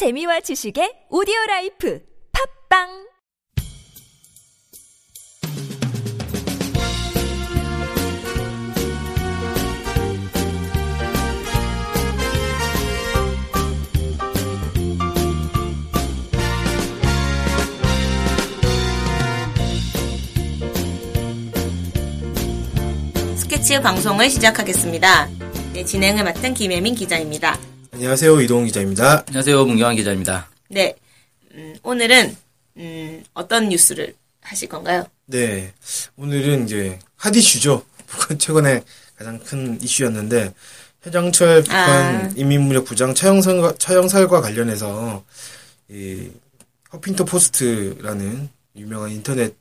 재미와 지식의 오디오라이프 팝빵 스케치 방송을 시작하겠습니다. 네, 진행을 맡은 김혜민 기자입니다. 안녕하세요. 이동훈 기자입니다. 안녕하세요. 문경환 기자입니다. 네, 오늘은 어떤 뉴스를 하실 건가요? 네, 오늘은 이제 핫 이슈죠. 북한 최근에 가장 큰 이슈였는데 현영철 북한 인민무력 부장 차영설과 관련해서 이 허핑턴 포스트라는 유명한 인터넷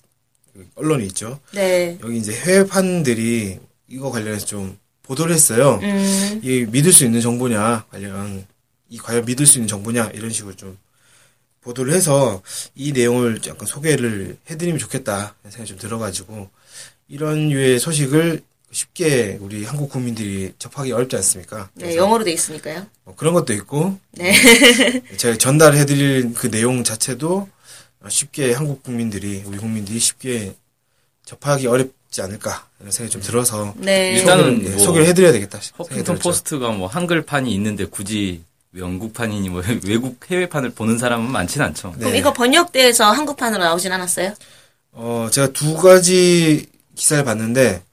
언론이 있죠. 네. 여기 이제 해외판들이 이거 관련해서 좀 보도를 했어요. 이 믿을 수 있는 정보냐, 과연 믿을 수 있는 정보냐, 이런 식으로 좀 보도를 해서 이 내용을 약간 소개를 해드리면 좋겠다, 생각이 좀 들어가지고, 이런 유의 소식을 쉽게 우리 한국 국민들이 접하기 어렵지 않습니까? 네, 영어로 돼 있으니까요. 그런 것도 있고, 네. 제가 전달해드릴 그 내용 자체도 쉽게 한국 국민들이, 우리 국민들이 쉽게 접하기 어렵지 않을까 이런 생각이 좀 들어서 네. 일단은 네, 뭐 소개를 해드려야 되겠다. 허핑턴 포스트가 뭐 한글판이 있는데 굳이 영국판이니 뭐 외국 해외판을 보는 사람은 많진 않죠. 네. 그럼 이거 번역돼서 한국판으로 나오진 않았어요? 제가 두 가지 기사를 봤는데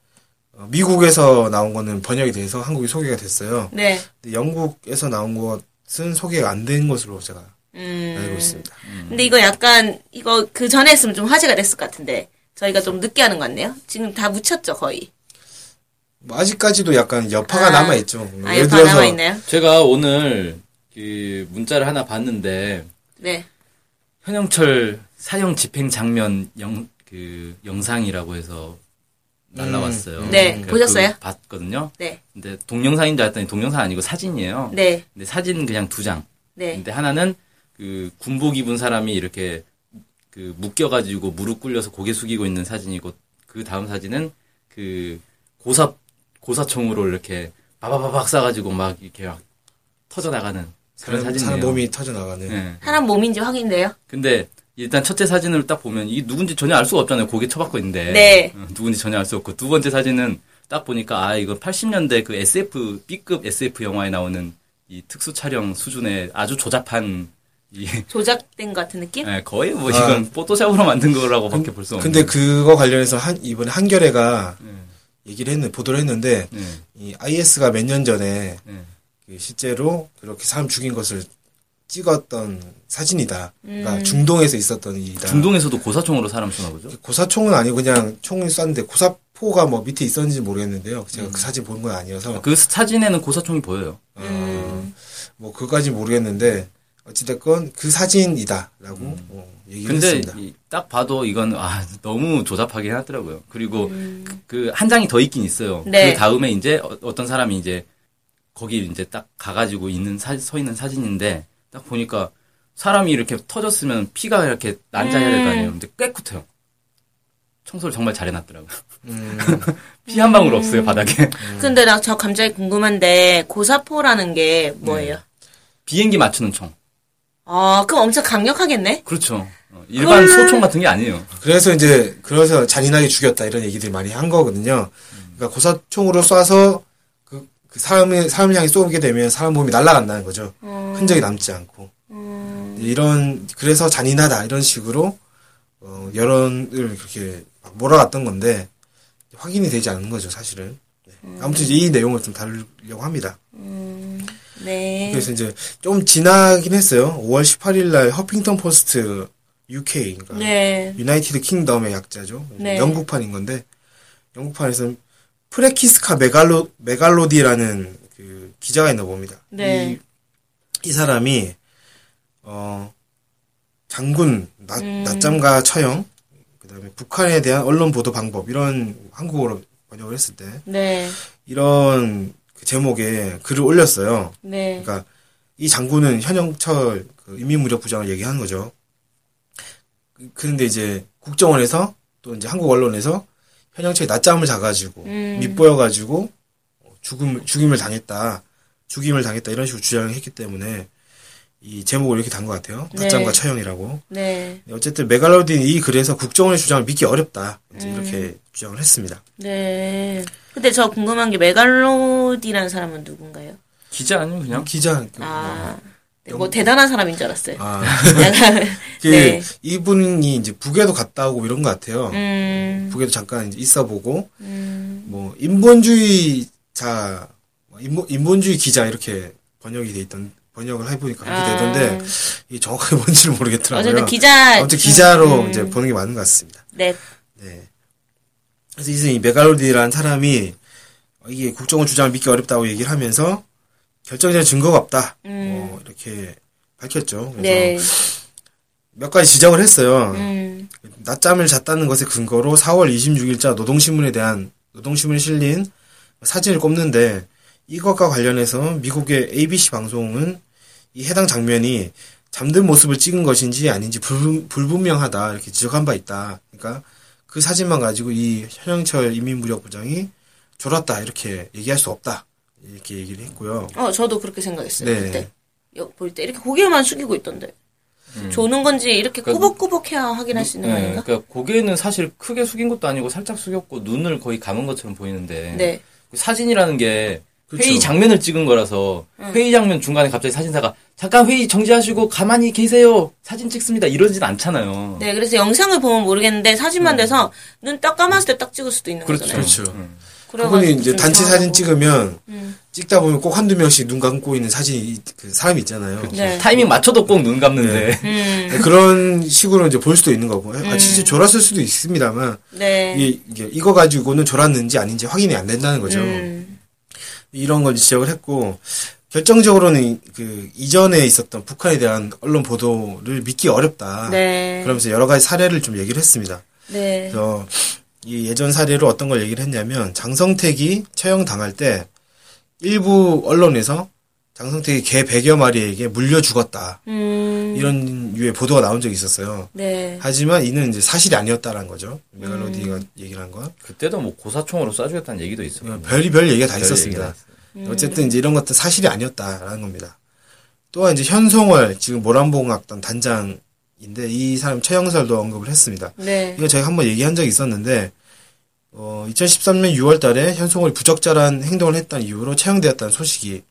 미국에서 나온 거는 번역이 돼서 한국이 소개가 됐어요. 네. 근데 영국에서 나온 것은 소개가 안 된 것으로 제가 알고 있습니다. 근데 이거 약간 이거 그 전에 했으면 좀 화제가 됐을 것 같은데. 저희가 좀 늦게 하는 것 같네요. 지금 다 묻혔죠, 거의. 뭐 아직까지도 약간 여파가 남아있죠. 여파가 남아있나요? 제가 오늘 그 문자를 하나 봤는데, 네. 현영철 사형 집행 장면 영상이라고 해서 날라왔어요. 네, 보셨어요? 봤거든요. 네. 근데 동영상인 줄 알았더니 동영상 아니고 사진이에요. 네. 근데 사진 그냥 2장. 네. 근데 하나는 그 군복 입은 사람이 이렇게 그 묶여가지고 무릎 꿇려서 고개 숙이고 있는 사진이고 그 다음 사진은 그 고사총으로 이렇게 바바바박 쏴가지고 막 이렇게 막 터져나가는 그런 사진이에요. 사람 몸이 터져나가는. 네. 사람 몸인지 확인돼요? 근데 일단 첫째 사진을 딱 보면 이게 누군지 전혀 알 수가 없잖아요. 고개 쳐박고 있는데. 네. 누군지 전혀 알 수 없고 두 번째 사진은 딱 보니까 이건 80년대 그 SF B급 SF 영화에 나오는 이 특수 촬영 수준의 아주 조잡한 조작된 것 같은 느낌? 네, 거의 뭐 이건 포토샵으로 만든 거라고밖에 볼 수 없는. 근데 그거 관련해서 이번에 한겨레가 보도를 했는데, 이 IS가 몇 년 전에 실제로 그렇게 사람 죽인 것을 찍었던 사진이다. 그러니까 중동에서 있었던 일이다. 중동에서도 고사총으로 사람 쏘나 보죠? 고사총은 아니고 그냥 총을 쐈는데 고사포가 뭐 밑에 있었는지 모르겠는데요. 제가 그 사진 본 건 아니어서. 그 사진에는 고사총이 보여요. 뭐 그거까지 모르겠는데. 어찌됐건 그 사진이다라고 얘기를 했습니다. 근데 딱 봐도 이건 너무 조잡하게 해놨더라고요. 그리고 그 한 장이 더 있긴 있어요. 네. 그 다음에 이제 어떤 사람이 이제 거기 이제 딱 가가지고 서 있는 사진인데 딱 보니까 사람이 이렇게 터졌으면 피가 이렇게 난자해야 될 거 아니에요. 근데 깨끗해요. 청소를 정말 잘 해놨더라고요. 피 한 방울 없어요 바닥에. 근데 나 저 갑자기 궁금한데 고사포라는 게 뭐예요? 비행기 맞추는 총. 그럼 엄청 강력하겠네? 그렇죠. 일반 소총 같은 게 아니에요. 그래서 잔인하게 죽였다, 이런 얘기들이 많이 한 거거든요. 그러니까 고사총으로 쏴서 그 사람을 향해 쏘게 되면 사람 몸이 날아간다는 거죠. 흔적이 남지 않고. 그래서 잔인하다, 이런 식으로, 여론을 그렇게 막 몰아갔던 건데, 확인이 되지 않은 거죠, 사실은. 네. 아무튼 이 내용을 좀 다루려고 합니다. 네. 그래서 이제 좀 지나긴 했어요. 5월 18일 날 허핑턴 포스트 UK, 그러니까 네. 유나이티드 킹덤의 약자죠. 네. 영국판인 건데 영국판에서는 프레키스카 메갈로디라는 그 기자가 있나 봅니다. 네. 이 사람이 장군 낮잠과 처형, 그다음에 북한에 대한 언론 보도 방법 이런 한국어로 번역을 했을 때 네. 이런 제목에 글을 올렸어요. 네. 그러니까 이 장군은 현영철 인민무력 부장을 얘기하는 거죠. 그런데 이제 국정원에서 또 이제 한국 언론에서 현영철이 낮잠을 자가지고 밉보여가지고 죽임을 당했다 이런 식으로 주장을 했기 때문에 이 제목을 이렇게 단 것 같아요. 닷잠과 처형이라고. 네. 어쨌든 메갈로디는 이 글에서 국정원의 주장을 믿기 어렵다. 이제 이렇게 주장을 했습니다. 네. 근데 저 궁금한 게 메갈로디라는 사람은 누군가요? 기자 아니면 그냥? 기자. 아. 뭐 대단한 사람인 줄 알았어요. 아. 네. 이분이 이제 북에도 갔다 오고 이런 것 같아요. 북에도 잠깐 이제 있어보고. 뭐 인본주의자, 인본주의 기자 이렇게 번역이 돼 있던. 번역을 해보니까 그렇게 되던데, 이게 정확하게 뭔지는 모르겠더라고요. 어쨌든 기자. 아무튼 기자로 이제 보는 게 맞는 것 같습니다. 네. 네. 그래서 이 메갈로디라는 사람이, 이게 국정원 주장을 믿기 어렵다고 얘기를 하면서, 결정적인 증거가 없다. 뭐, 이렇게 밝혔죠. 그래서 네. 몇 가지 지적을 했어요. 낮잠을 잤다는 것의 근거로 4월 26일자 노동신문에 실린 사진을 꼽는데, 이것과 관련해서 미국의 ABC 방송은 이 해당 장면이 잠든 모습을 찍은 것인지 아닌지 불분명하다 이렇게 지적한 바 있다. 그러니까 그 사진만 가지고 이 현영철 인민무력부장이 졸았다 이렇게 얘기할 수 없다 이렇게 얘기를 했고요. 저도 그렇게 생각했어요. 네. 그때 볼 때 이렇게 고개만 숙이고 있던데 조는 건지 이렇게 꾸벅꾸벅 해야 확인할 수 있는 거 아닌가? 그러니까 고개는 사실 크게 숙인 것도 아니고 살짝 숙였고 눈을 거의 감은 것처럼 보이는데 네. 그 사진이라는 게 회의 그렇죠. 장면을 찍은 거라서 회의 장면 중간에 갑자기 사진사가 잠깐 회의 정지하시고 가만히 계세요. 사진 찍습니다. 이러진 않잖아요. 네. 그래서 영상을 보면 모르겠는데 사진만 돼서 눈 딱 감았을 때 딱 찍을 수도 있는 그렇죠. 거잖아요. 그렇죠. 그분이 이제 단체 좋아하고. 사진 찍으면 찍다 보면 꼭 한두 명씩 눈 감고 있는 사진이 그 사람이 있잖아요. 그렇죠. 네. 타이밍 맞춰도 꼭 눈 감는데. 네. 네, 그런 식으로 이제 볼 수도 있는 거고. 아, 진짜 졸았을 수도 있습니다만. 네. 이게 이거 가지고는 졸았는지 아닌지 확인이 안 된다는 거죠. 이런 걸 지적을 했고, 결정적으로는 그 이전에 있었던 북한에 대한 언론 보도를 믿기 어렵다. 네. 그러면서 여러 가지 사례를 좀 얘기를 했습니다. 네. 그래서 이 예전 사례로 어떤 걸 얘기를 했냐면, 장성택이 처형당할 때 일부 언론에서 장성택이 개 100여 마리에게 물려 죽었다. 이런 유의 보도가 나온 적이 있었어요. 네. 하지만 이는 이제 사실이 아니었다라는 거죠. 메갈로디가 얘기를 한 건. 그때도 뭐 고사총으로 쏴주겠다는 얘기도 있었고. 별 얘기가 다 있었습니다. 어쨌든 이제 이런 것도 사실이 아니었다라는 겁니다. 또한 이제 현송월, 지금 모란봉학단 단장인데 이 사람 최영설도 언급을 했습니다. 네. 이거 저희가 한번 얘기한 적이 있었는데, 2013년 6월 달에 현송월이 부적절한 행동을 했다는 이유로 처형되었다는 소식이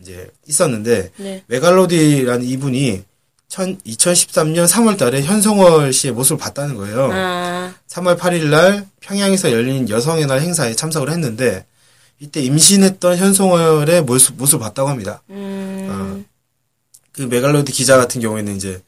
이제 있었는데 네. 메갈로디라는 이분이 2013년 3월 달에 현송월 씨의 모습을 봤다는 거예요. 3월 8일 날 평양에서 열린 여성의 날 행사에 참석을 했는데 이때 임신했던 현송월의 모습을 봤다고 합니다. 그 메갈로디 기자 같은 경우에는 이제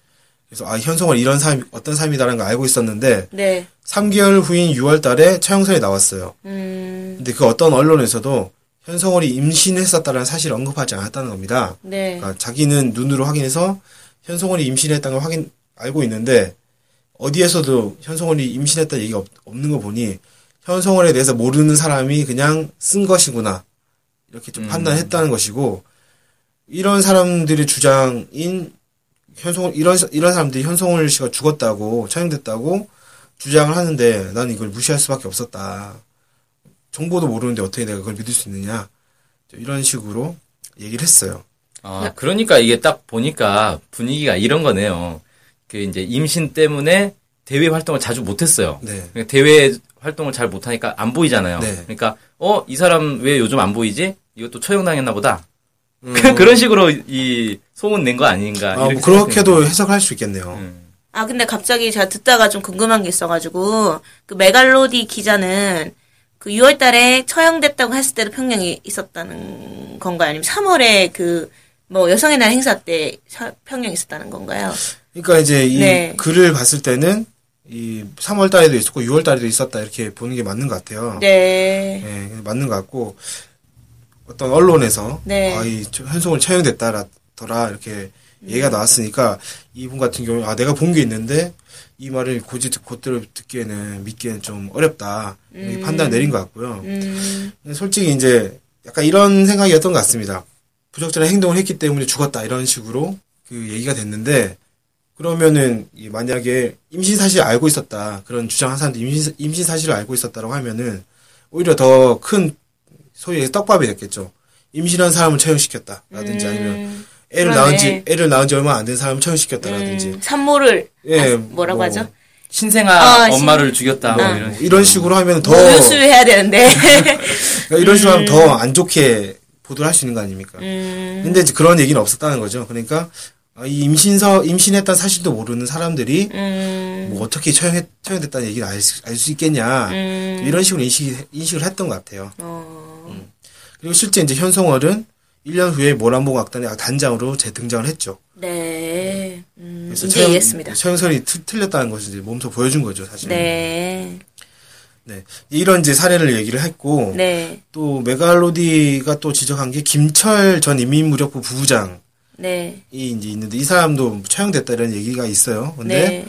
그래서 현송월 이런 사람 어떤 사람이다라는 걸 알고 있었는데 네. 3개월 후인 6월 달에 처형설이 나왔어요. 근데 그 어떤 언론에서도 현성월이 임신했었다는 사실을 언급하지 않았다는 겁니다. 네. 그러니까 자기는 눈으로 확인해서 현성월이 임신했다는 걸 알고 있는데 어디에서도 현성월이 임신했다는 얘기가 없는 거 보니 현성월에 대해서 모르는 사람이 그냥 쓴 것이구나 이렇게 좀 판단했다는 것이고 이런 사람들의 주장인 현성월 이런 사람들이 현성월 씨가 죽었다고 처형됐다고 주장을 하는데 난 이걸 무시할 수밖에 없었다. 정보도 모르는데 어떻게 내가 그걸 믿을 수 있느냐 이런 식으로 얘기를 했어요. 아 그러니까 이게 딱 보니까 분위기가 이런 거네요. 그 이제 임신 때문에 대외 활동을 자주 못했어요. 네. 그러니까 대외 활동을 잘 못하니까 안 보이잖아요. 네. 그러니까 이 사람 왜 요즘 안 보이지? 이것도 처형당했나 보다. 그런 식으로 이 소문 낸 거 아닌가. 뭐 그렇게도 해석할 수 있겠네요. 아 근데 갑자기 제가 듣다가 좀 궁금한 게 있어가지고 그 메갈로디 기자는 그 6월 달에 처형됐다고 했을 때도 평양에 있었다는 건가요? 아니면 3월에 그, 뭐, 여성의 날 행사 때 평양에 있었다는 건가요? 그러니까 이제 이 네. 글을 봤을 때는 이 3월 달에도 있었고 6월 달에도 있었다 이렇게 보는 게 맞는 것 같아요. 네. 네. 맞는 것 같고 어떤 언론에서 네. 이 현송을 처형됐다더라 이렇게 얘기가 나왔으니까 이분 같은 경우는 내가 본 게 있는데 이 말을 곧대로 듣기에는 믿기에는 좀 어렵다. 판단 내린 것 같고요. 솔직히 이제 약간 이런 생각이었던 것 같습니다. 부적절한 행동을 했기 때문에 죽었다. 이런 식으로 그 얘기가 됐는데 그러면은 만약에 임신 사실을 알고 있었다. 그런 주장한 사람도 임신 사실을 알고 있었다라고 하면은 오히려 더 큰 소위 떡밥이 됐겠죠. 임신한 사람을 처형시켰다라든지 아니면 애를 낳은 지 얼마 안 된 사람을 처형시켰다라든지 산모를 뭐라고 하죠? 신생아 엄마를 죽였다. 이런 식으로 하면 더 모유수유해야 되는데 이런 식으로 하면 더 안 좋게 보도를 할 수 있는 거 아닙니까? 근데 이제 그런 얘기는 없었다는 거죠. 그러니까 이 임신했다는 사실도 모르는 사람들이 뭐 어떻게 처형됐다는 얘기를 알 수 있겠냐 이런 식으로 인식을 했던 것 같아요. 그리고 실제 이제 현송월은 1년 후에 모란봉 악단의 단장으로 재등장을 했죠. 네. 그래서 이제 이해했습니다. 차영설이 틀렸다는 것을 이제 몸소 보여준 거죠, 사실. 네. 네. 이런 이제 사례를 얘기를 했고, 네. 또 메갈로디가 또 지적한 게 김철 전 인민무력부 부부장이 이제 있는데, 이 사람도 처형됐다 이런 얘기가 있어요. 근데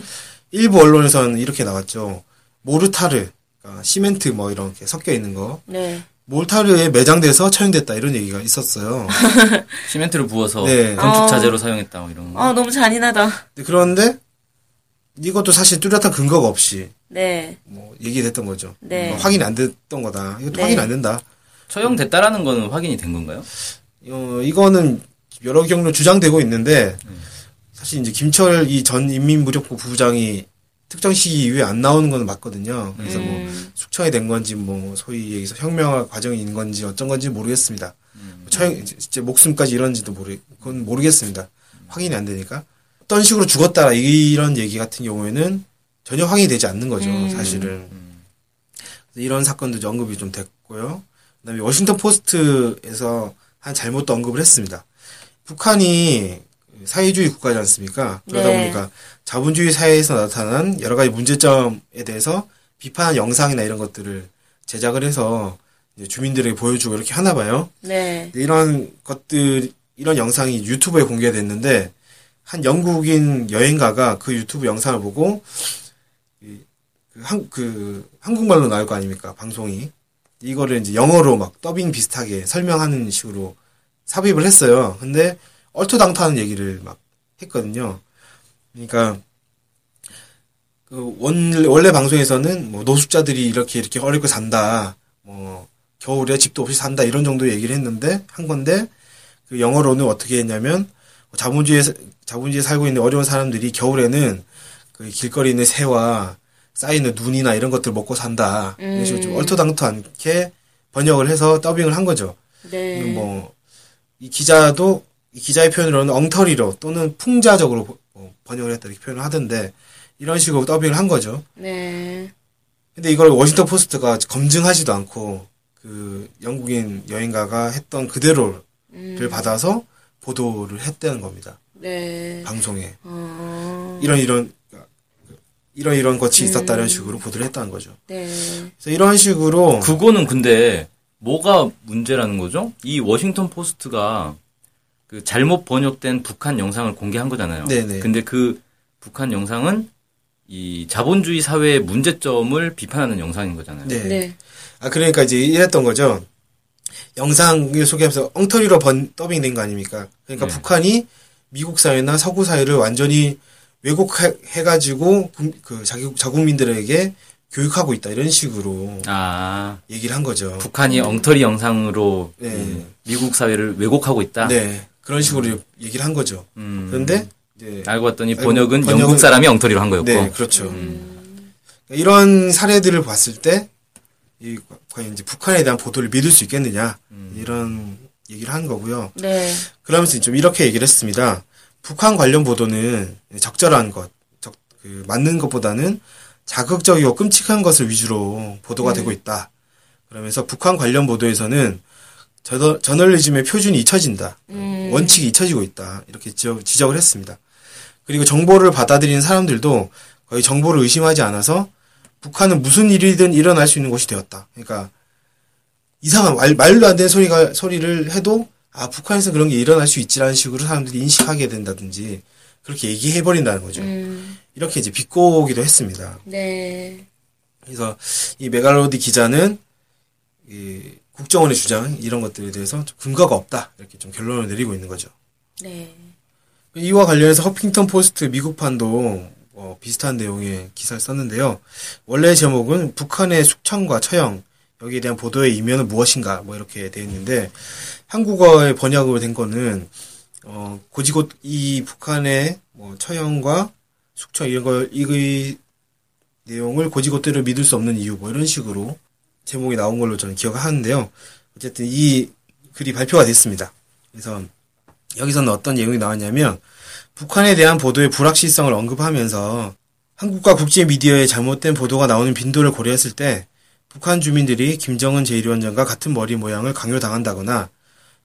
일부 언론에서는 이렇게 나왔죠. 모르타르, 그러니까 시멘트 뭐 이렇게 섞여 있는 거. 네. 몰타르에 매장돼서 처형됐다 이런 얘기가 있었어요. 시멘트를 부어서 건축 자재로 사용했다 뭐 이런 거. 아 너무 잔인하다. 그런데 이것도 사실 뚜렷한 근거가 없이 뭐 얘기됐던 거죠. 뭐 확인이 안 됐던 거다. 이것도 확인 안 된다. 처형됐다라는 거는 확인이 된 건가요? 이거는 여러 경로 주장되고 있는데 사실 이제 김철 이 전 인민무력부 부부장이 특정 시기 이후에 안 나오는 건 맞거든요. 그래서 뭐 숙청이 된 건지 뭐 소위 얘기해서 혁명화 과정인 건지 어쩐 건지 모르겠습니다. 진짜 목숨까지 이런지도 그건 모르겠습니다. 확인이 안 되니까. 어떤 식으로 죽었다 이런 얘기 같은 경우에는 전혀 확인이 되지 않는 거죠. 사실은. 이런 사건도 언급이 좀 됐고요. 그다음에 워싱턴 포스트에서 한 잘못도 언급을 했습니다. 북한이 사회주의 국가지 않습니까? 그러다 보니까 자본주의 사회에서 나타난 여러 가지 문제점에 대해서 비판한 영상이나 이런 것들을 제작을 해서 이제 주민들에게 보여주고 이렇게 하나 봐요. 네. 이런 영상이 유튜브에 공개됐는데 한 영국인 여행가가 그 유튜브 영상을 보고 한국말로 나올 거 아닙니까? 방송이. 이거를 이제 영어로 막 더빙 비슷하게 설명하는 식으로 삽입을 했어요. 근데 얼토당토하는 얘기를 막 했거든요. 그러니까 원래 방송에서는 뭐 노숙자들이 이렇게 어렵게 산다, 뭐 겨울에 집도 없이 산다 이런 정도 얘기를 한 건데 그 영어로는 어떻게 했냐면 자본주의에 살고 있는 어려운 사람들이 겨울에는 그 길거리에 있는 새와 쌓이는 눈이나 이런 것들 먹고 산다. 그래서 좀 얼토당토하게 번역을 해서 더빙을 한 거죠. 네. 뭐 이 기자의 표현으로는 엉터리로 또는 풍자적으로 번역을 했다 이렇게 표현을 하던데 이런 식으로 더빙을 한 거죠. 네. 근데 이걸 워싱턴 포스트가 검증하지도 않고 그 영국인 여행가가 했던 그대로를 받아서 보도를 했다는 겁니다. 네. 방송에 이런 것이 있었다 이런 식으로 보도를 했다는 거죠. 네. 그래서 이런 식으로 그거는 근데 뭐가 문제라는 거죠? 이 워싱턴 포스트가 그 잘못 번역된 북한 영상을 공개한 거잖아요. 네네. 근데 그 북한 영상은 이 자본주의 사회의 문제점을 비판하는 영상인 거잖아요. 네. 네. 아 그러니까 이제 이랬던 거죠. 영상을 소개하면서 엉터리로 더빙된 거 아닙니까? 그러니까 북한이 미국 사회나 서구 사회를 완전히 왜곡해가지고 그 자국민들에게 교육하고 있다 이런 식으로 얘기를 한 거죠. 북한이 엉터리 영상으로 미국 사회를 왜곡하고 있다. 네. 그런 식으로 얘기를 한 거죠. 그런데 이제 알고 봤더니 번역은 영국 사람이 엉터리로 한 거였고. 네, 그렇죠. 이런 사례들을 봤을 때 과연 이제 북한에 대한 보도를 믿을 수 있겠느냐 이런 얘기를 한 거고요. 네. 그러면서 좀 이렇게 얘기를 했습니다. 북한 관련 보도는 적절한 것, 맞는 것보다는 자극적이고 끔찍한 것을 위주로 보도가 되고 있다. 그러면서 북한 관련 보도에서는 저널리즘의 표준이 잊혀진다. 원칙이 잊혀지고 있다. 이렇게 지적을 했습니다. 그리고 정보를 받아들이는 사람들도 거의 정보를 의심하지 않아서 북한은 무슨 일이든 일어날 수 있는 곳이 되었다. 그러니까 이상한 말도 안 되는 소리를 해도 북한에서 그런 게 일어날 수 있지라는 식으로 사람들이 인식하게 된다든지 그렇게 얘기해버린다는 거죠. 이렇게 이제 비꼬기도 했습니다. 네. 그래서 이 메갈로디 기자는 국정원의 주장 이런 것들에 대해서 근거가 없다 이렇게 좀 결론을 내리고 있는 거죠. 네. 이와 관련해서 허핑턴 포스트 미국판도 비슷한 내용의 기사를 썼는데요. 원래 제목은 북한의 숙청과 처형 여기에 대한 보도의 이면은 무엇인가 뭐 이렇게 돼 있는데 한국어의 번역으로 된 거는 고지곳 이 북한의 뭐 처형과 숙청 이런 걸 이의 내용을 고지곳대로 믿을 수 없는 이유 뭐 이런 식으로 제목이 나온 걸로 저는 기억을 하는데요. 어쨌든 이 글이 발표가 됐습니다. 그래서 여기서는 어떤 내용이 나왔냐면 북한에 대한 보도의 불확실성을 언급하면서 한국과 국제 미디어의 잘못된 보도가 나오는 빈도를 고려했을 때 북한 주민들이 김정은 제1위원장과 같은 머리 모양을 강요당한다거나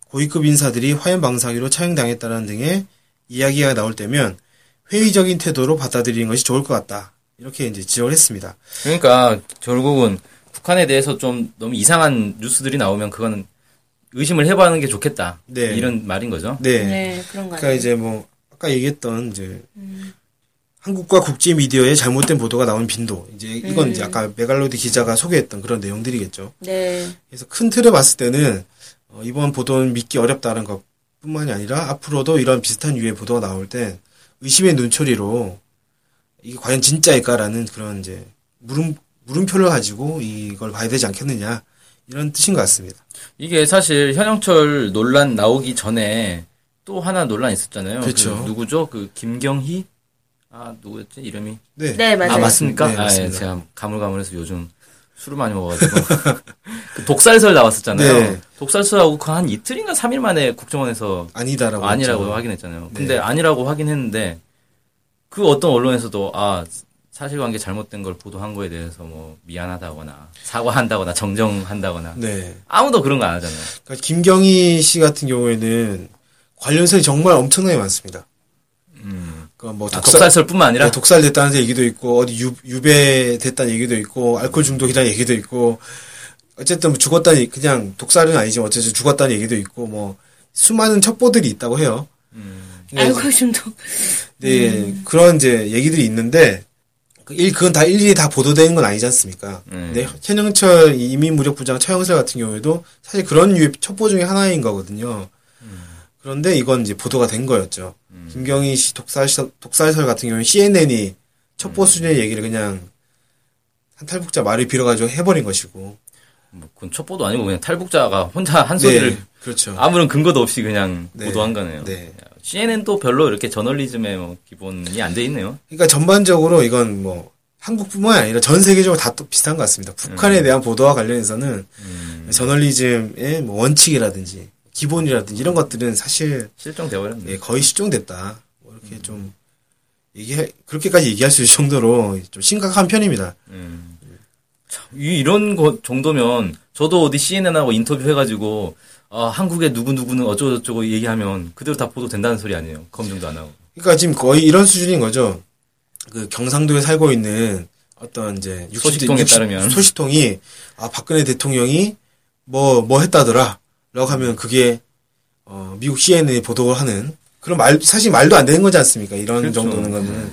고위급 인사들이 화염방사기로 처형당했다는 등의 이야기가 나올 때면 회의적인 태도로 받아들이는 것이 좋을 것 같다. 이렇게 이제 지적을 했습니다. 그러니까 결국은 북한에 대해서 좀 너무 이상한 뉴스들이 나오면 그거는 의심을 해보는 게 좋겠다. 네. 이런 말인 거죠. 네. 네 그런가요? 그러니까 이제 뭐 아까 얘기했던 이제 한국과 국제 미디어의 잘못된 보도가 나온 빈도. 이제 이건 이제 아까 메갈로디 기자가 소개했던 그런 내용들이겠죠. 네. 그래서 큰 틀을 봤을 때는 이번 보도는 믿기 어렵다는 것뿐만이 아니라 앞으로도 이런 비슷한 유의 보도가 나올 때 의심의 눈초리로 이게 과연 진짜일까라는 그런 이제 물음표를 가지고 이걸 봐야 되지 않겠느냐. 이런 뜻인 것 같습니다. 이게 사실 현영철 논란 나오기 전에 또 하나 논란이 있었잖아요. 그렇죠. 그 누구죠? 그 김경희? 아, 누구였지? 이름이? 네. 네, 맞아요. 아, 맞습니까? 네, 맞습니다. 아, 예. 제가 가물가물해서 요즘 술을 많이 먹어가지고. 그 독살설 나왔었잖아요. 네. 독살설하고 그 한 이틀인가 3일 만에 국정원에서. 아니라고 확인했잖아요. 근데 네. 아니라고 확인했는데 그 어떤 언론에서도 사실관계 잘못된 걸 보도한 거에 대해서 뭐 미안하다거나 사과한다거나 정정한다거나 네. 아무도 그런 거 안 하잖아요. 그러니까 김경희 씨 같은 경우에는 관련성이 정말 엄청나게 많습니다. 그러니까 뭐 독살설뿐만 아니라 네, 독살됐다는 얘기도 있고 어디 유배됐다는 얘기도 있고 알코올 중독이라는 얘기도 있고 어쨌든 죽었다는 그냥 독살은 아니지만 어쨌든 죽었다는 얘기도 있고 뭐 수많은 첩보들이 있다고 해요. 알코올 중독. 네 그런 이제 얘기들이 있는데. 그건 다 일일이 다 보도되는 건 아니지 않습니까? 네. 현영철 이민무력부장 차 영세ol 같은 경우에도 사실 그런 유의 첩보 중에 하나인 거거든요. 그런데 이건 이제 보도가 된 거였죠. 김경희 씨 독살설 같은 경우는 CNN이 첩보 수준의 얘기를 그냥 한 탈북자 말을 빌어가지고 해버린 것이고. 뭐 그건 첩보도 아니고 그냥 탈북자가 혼자 한 소리를. 네. 그렇죠. 아무런 근거도 없이 그냥 네. 보도한 거네요. 네. CNN도 별로 이렇게 저널리즘의 뭐 기본이 안 돼 있네요. 그러니까 전반적으로 이건 뭐 한국뿐만 아니라 전 세계적으로 다 또 비슷한 것 같습니다. 북한에 대한 보도와 관련해서는 저널리즘의 뭐 원칙이라든지 기본이라든지 이런 것들은 사실 실종되어버렸네. 네, 거의 실종됐다. 뭐 이렇게 좀 그렇게까지 얘기할 수 있을 정도로 좀 심각한 편입니다. 이런 거 정도면 저도 어디 CNN하고 인터뷰해가지고. 한국의 누구누구는 어쩌고저쩌고 얘기하면 그대로 다 보도된다는 소리 아니에요. 검증도 안 하고. 그러니까 지금 거의 이런 수준인 거죠. 그 경상도에 살고 있는 어떤 이제 소식통에 따르면 소식통이 박근혜 대통령이 뭐 했다더라 라고 하면 그게 미국 CNN이 보도를 하는 그런 사실 말도 안 되는 거지 않습니까? 이런 그렇죠. 정도는 거는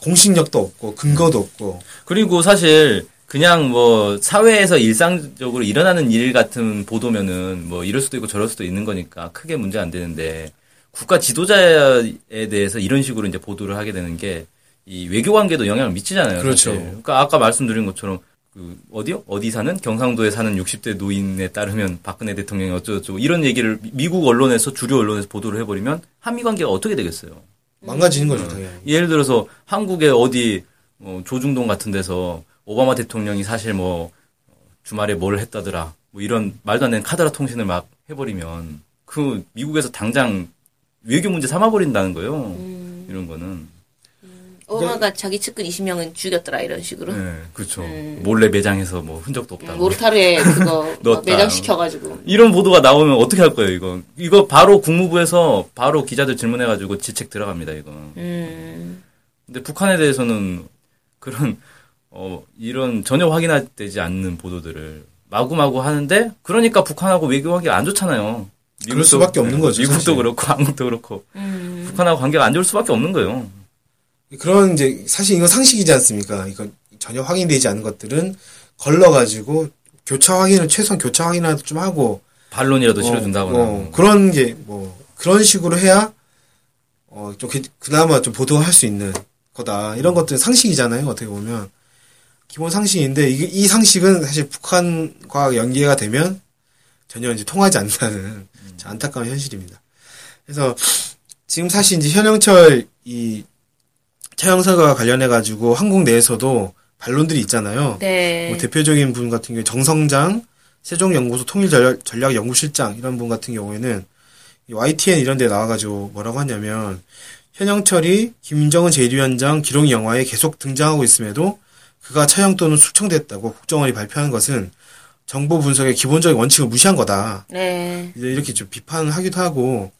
공식력도 없고 근거도 없고. 그리고 사실 그냥 뭐 사회에서 일상적으로 일어나는 일 같은 보도면은 뭐 이럴 수도 있고 저럴 수도 있는 거니까 크게 문제 안 되는데 국가 지도자에 대해서 이런 식으로 이제 보도를 하게 되는 게 이 외교 관계도 영향을 미치잖아요. 그렇죠. 사실. 그러니까 아까 말씀드린 것처럼 그 어디 사는 경상도에 사는 60대 노인에 따르면 박근혜 대통령이 어쩌고저쩌고 이런 얘기를 미국 언론에서 주류 언론에서 보도를 해버리면 한미 관계가 어떻게 되겠어요? 망가지는 거죠. 예를 들어서 한국의 어디 조중동 같은 데서 오바마 대통령이 사실 뭐 주말에 뭘 했다더라 뭐 이런 말도 안 되는 카더라 통신을 막 해버리면 그 미국에서 당장 외교 문제 삼아버린다는 거예요. 이런 거는. 오바마가 자기 측근 20명은 죽였더라 이런 식으로. 네, 그렇죠. 몰래 매장해서 뭐 흔적도 없다. 모르타르에 그거 매장 시켜가지고. 이런 보도가 나오면 어떻게 할 거예요 이거? 이거 바로 국무부에서 바로 기자들 질문해가지고 지책 들어갑니다 이거. 근데 북한에 대해서는 그런. 이런 전혀 확인되지 않는 보도들을 마구마구 하는데 그러니까 북한하고 외교 관계가 안 좋잖아요. 그럴 수밖에 없는 거죠. 미국도 사실. 그렇고 한국도 그렇고 북한하고 관계가 안 좋을 수밖에 없는 거예요. 그런 이제 사실 이건 상식이지 않습니까? 이건 전혀 확인되지 않은 것들은 걸러가지고 교차 확인을 최소한 교차 확인이라도 좀 하고 반론이라도 실어준다거나 그런 게 그런 식으로 해야 좀 그나마 좀 보도할 수 있는 거다. 이런 것들은 상식이잖아요. 어떻게 보면. 기본 상식인데 이 상식은 사실 북한과 연계가 되면 전혀 이제 통하지 않는다는 안타까운 현실입니다. 그래서 지금 사실 이제 현영철 이 차영설과 관련해가지고 한국 내에서도 반론들이 있잖아요. 네. 뭐 대표적인 분 같은 경우에 정성장, 세종연구소 통일전략연구실장 이런 분 같은 경우에는 YTN 이런 데 나와가지고 뭐라고 하냐면 현영철이 김정은 제1위원장 기록 영화에 계속 등장하고 있음에도 그가 차영 또는 숙청됐다고 국정원이 발표한 것은 정보 분석의 기본적인 원칙을 무시한 거다. 네. 이제 이렇게 좀 비판하기도 하고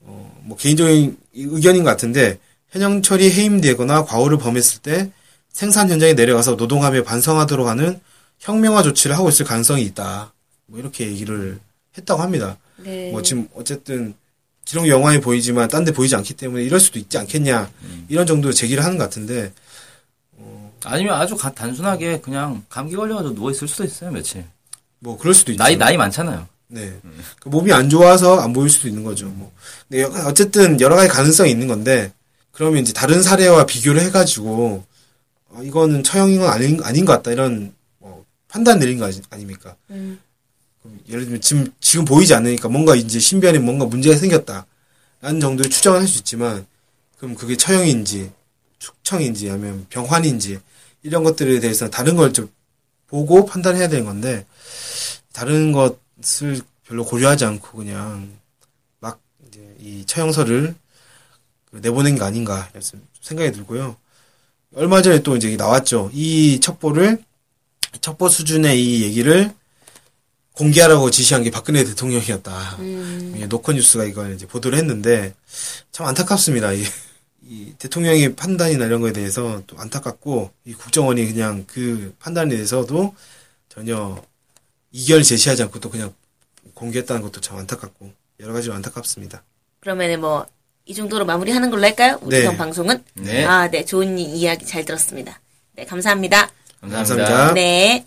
뭐 개인적인 의견인 것 같은데 현영철이 해임되거나 과오를 범했을 때 생산 현장에 내려가서 노동하며 반성하도록 하는 혁명화 조치를 하고 있을 가능성이 있다. 뭐 이렇게 얘기를 했다고 합니다. 네. 뭐 지금 어쨌든 기록 영화에 보이지만 딴 데 보이지 않기 때문에 이럴 수도 있지 않겠냐 이런 정도 제기를 하는 것 같은데 아니면 아주 단순하게 그냥 감기 걸려가지고 누워 있을 수도 있어요 며칠. 뭐 그럴 수도 있죠. 나이 많잖아요. 네. 그 몸이 안 좋아서 안 보일 수도 있는 거죠. 뭐. 근데 어쨌든 여러 가지 가능성이 있는 건데 그러면 이제 다른 사례와 비교를 해가지고 이거는 처형인 건 아닌 것 같다 이런 뭐 판단 내린 거 아닙니까? 예를 들면 지금 보이지 않으니까 뭔가 이제 신변에 뭔가 문제가 생겼다라는 정도의 추정을 할 수 있지만 그럼 그게 처형인지 숙청인지 아니면 병환인지 이런 것들에 대해서는 다른 걸 좀 보고 판단해야 되는 건데 다른 것을 별로 고려하지 않고 그냥 막 이제 이 처형서를 내보낸 게 아닌가 생각이 들고요. 얼마 전에 또 이제 나왔죠. 이 첩보 수준의 이 얘기를 공개하라고 지시한 게 박근혜 대통령이었다. 노컷뉴스가 이걸 이제 보도를 했는데 참 안타깝습니다. 이 대통령의 판단이나 이런 거에 대해서 또 안타깝고 이 국정원이 그냥 그 판단에 대해서도 전혀 이견을 제시하지 않고 또 그냥 공개했다는 것도 참 안타깝고 여러 가지로 안타깝습니다. 그러면은 뭐 이 정도로 마무리하는 걸로 할까요? 우리 네. 방송은? 네. 아, 네. 좋은 이야기 잘 들었습니다. 네, 감사합니다. 감사합니다. 네.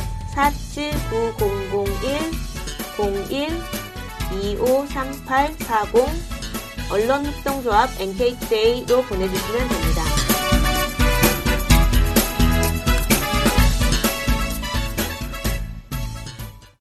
47900101253840 언론협동조합 NKTJ로 보내주시면 됩니다.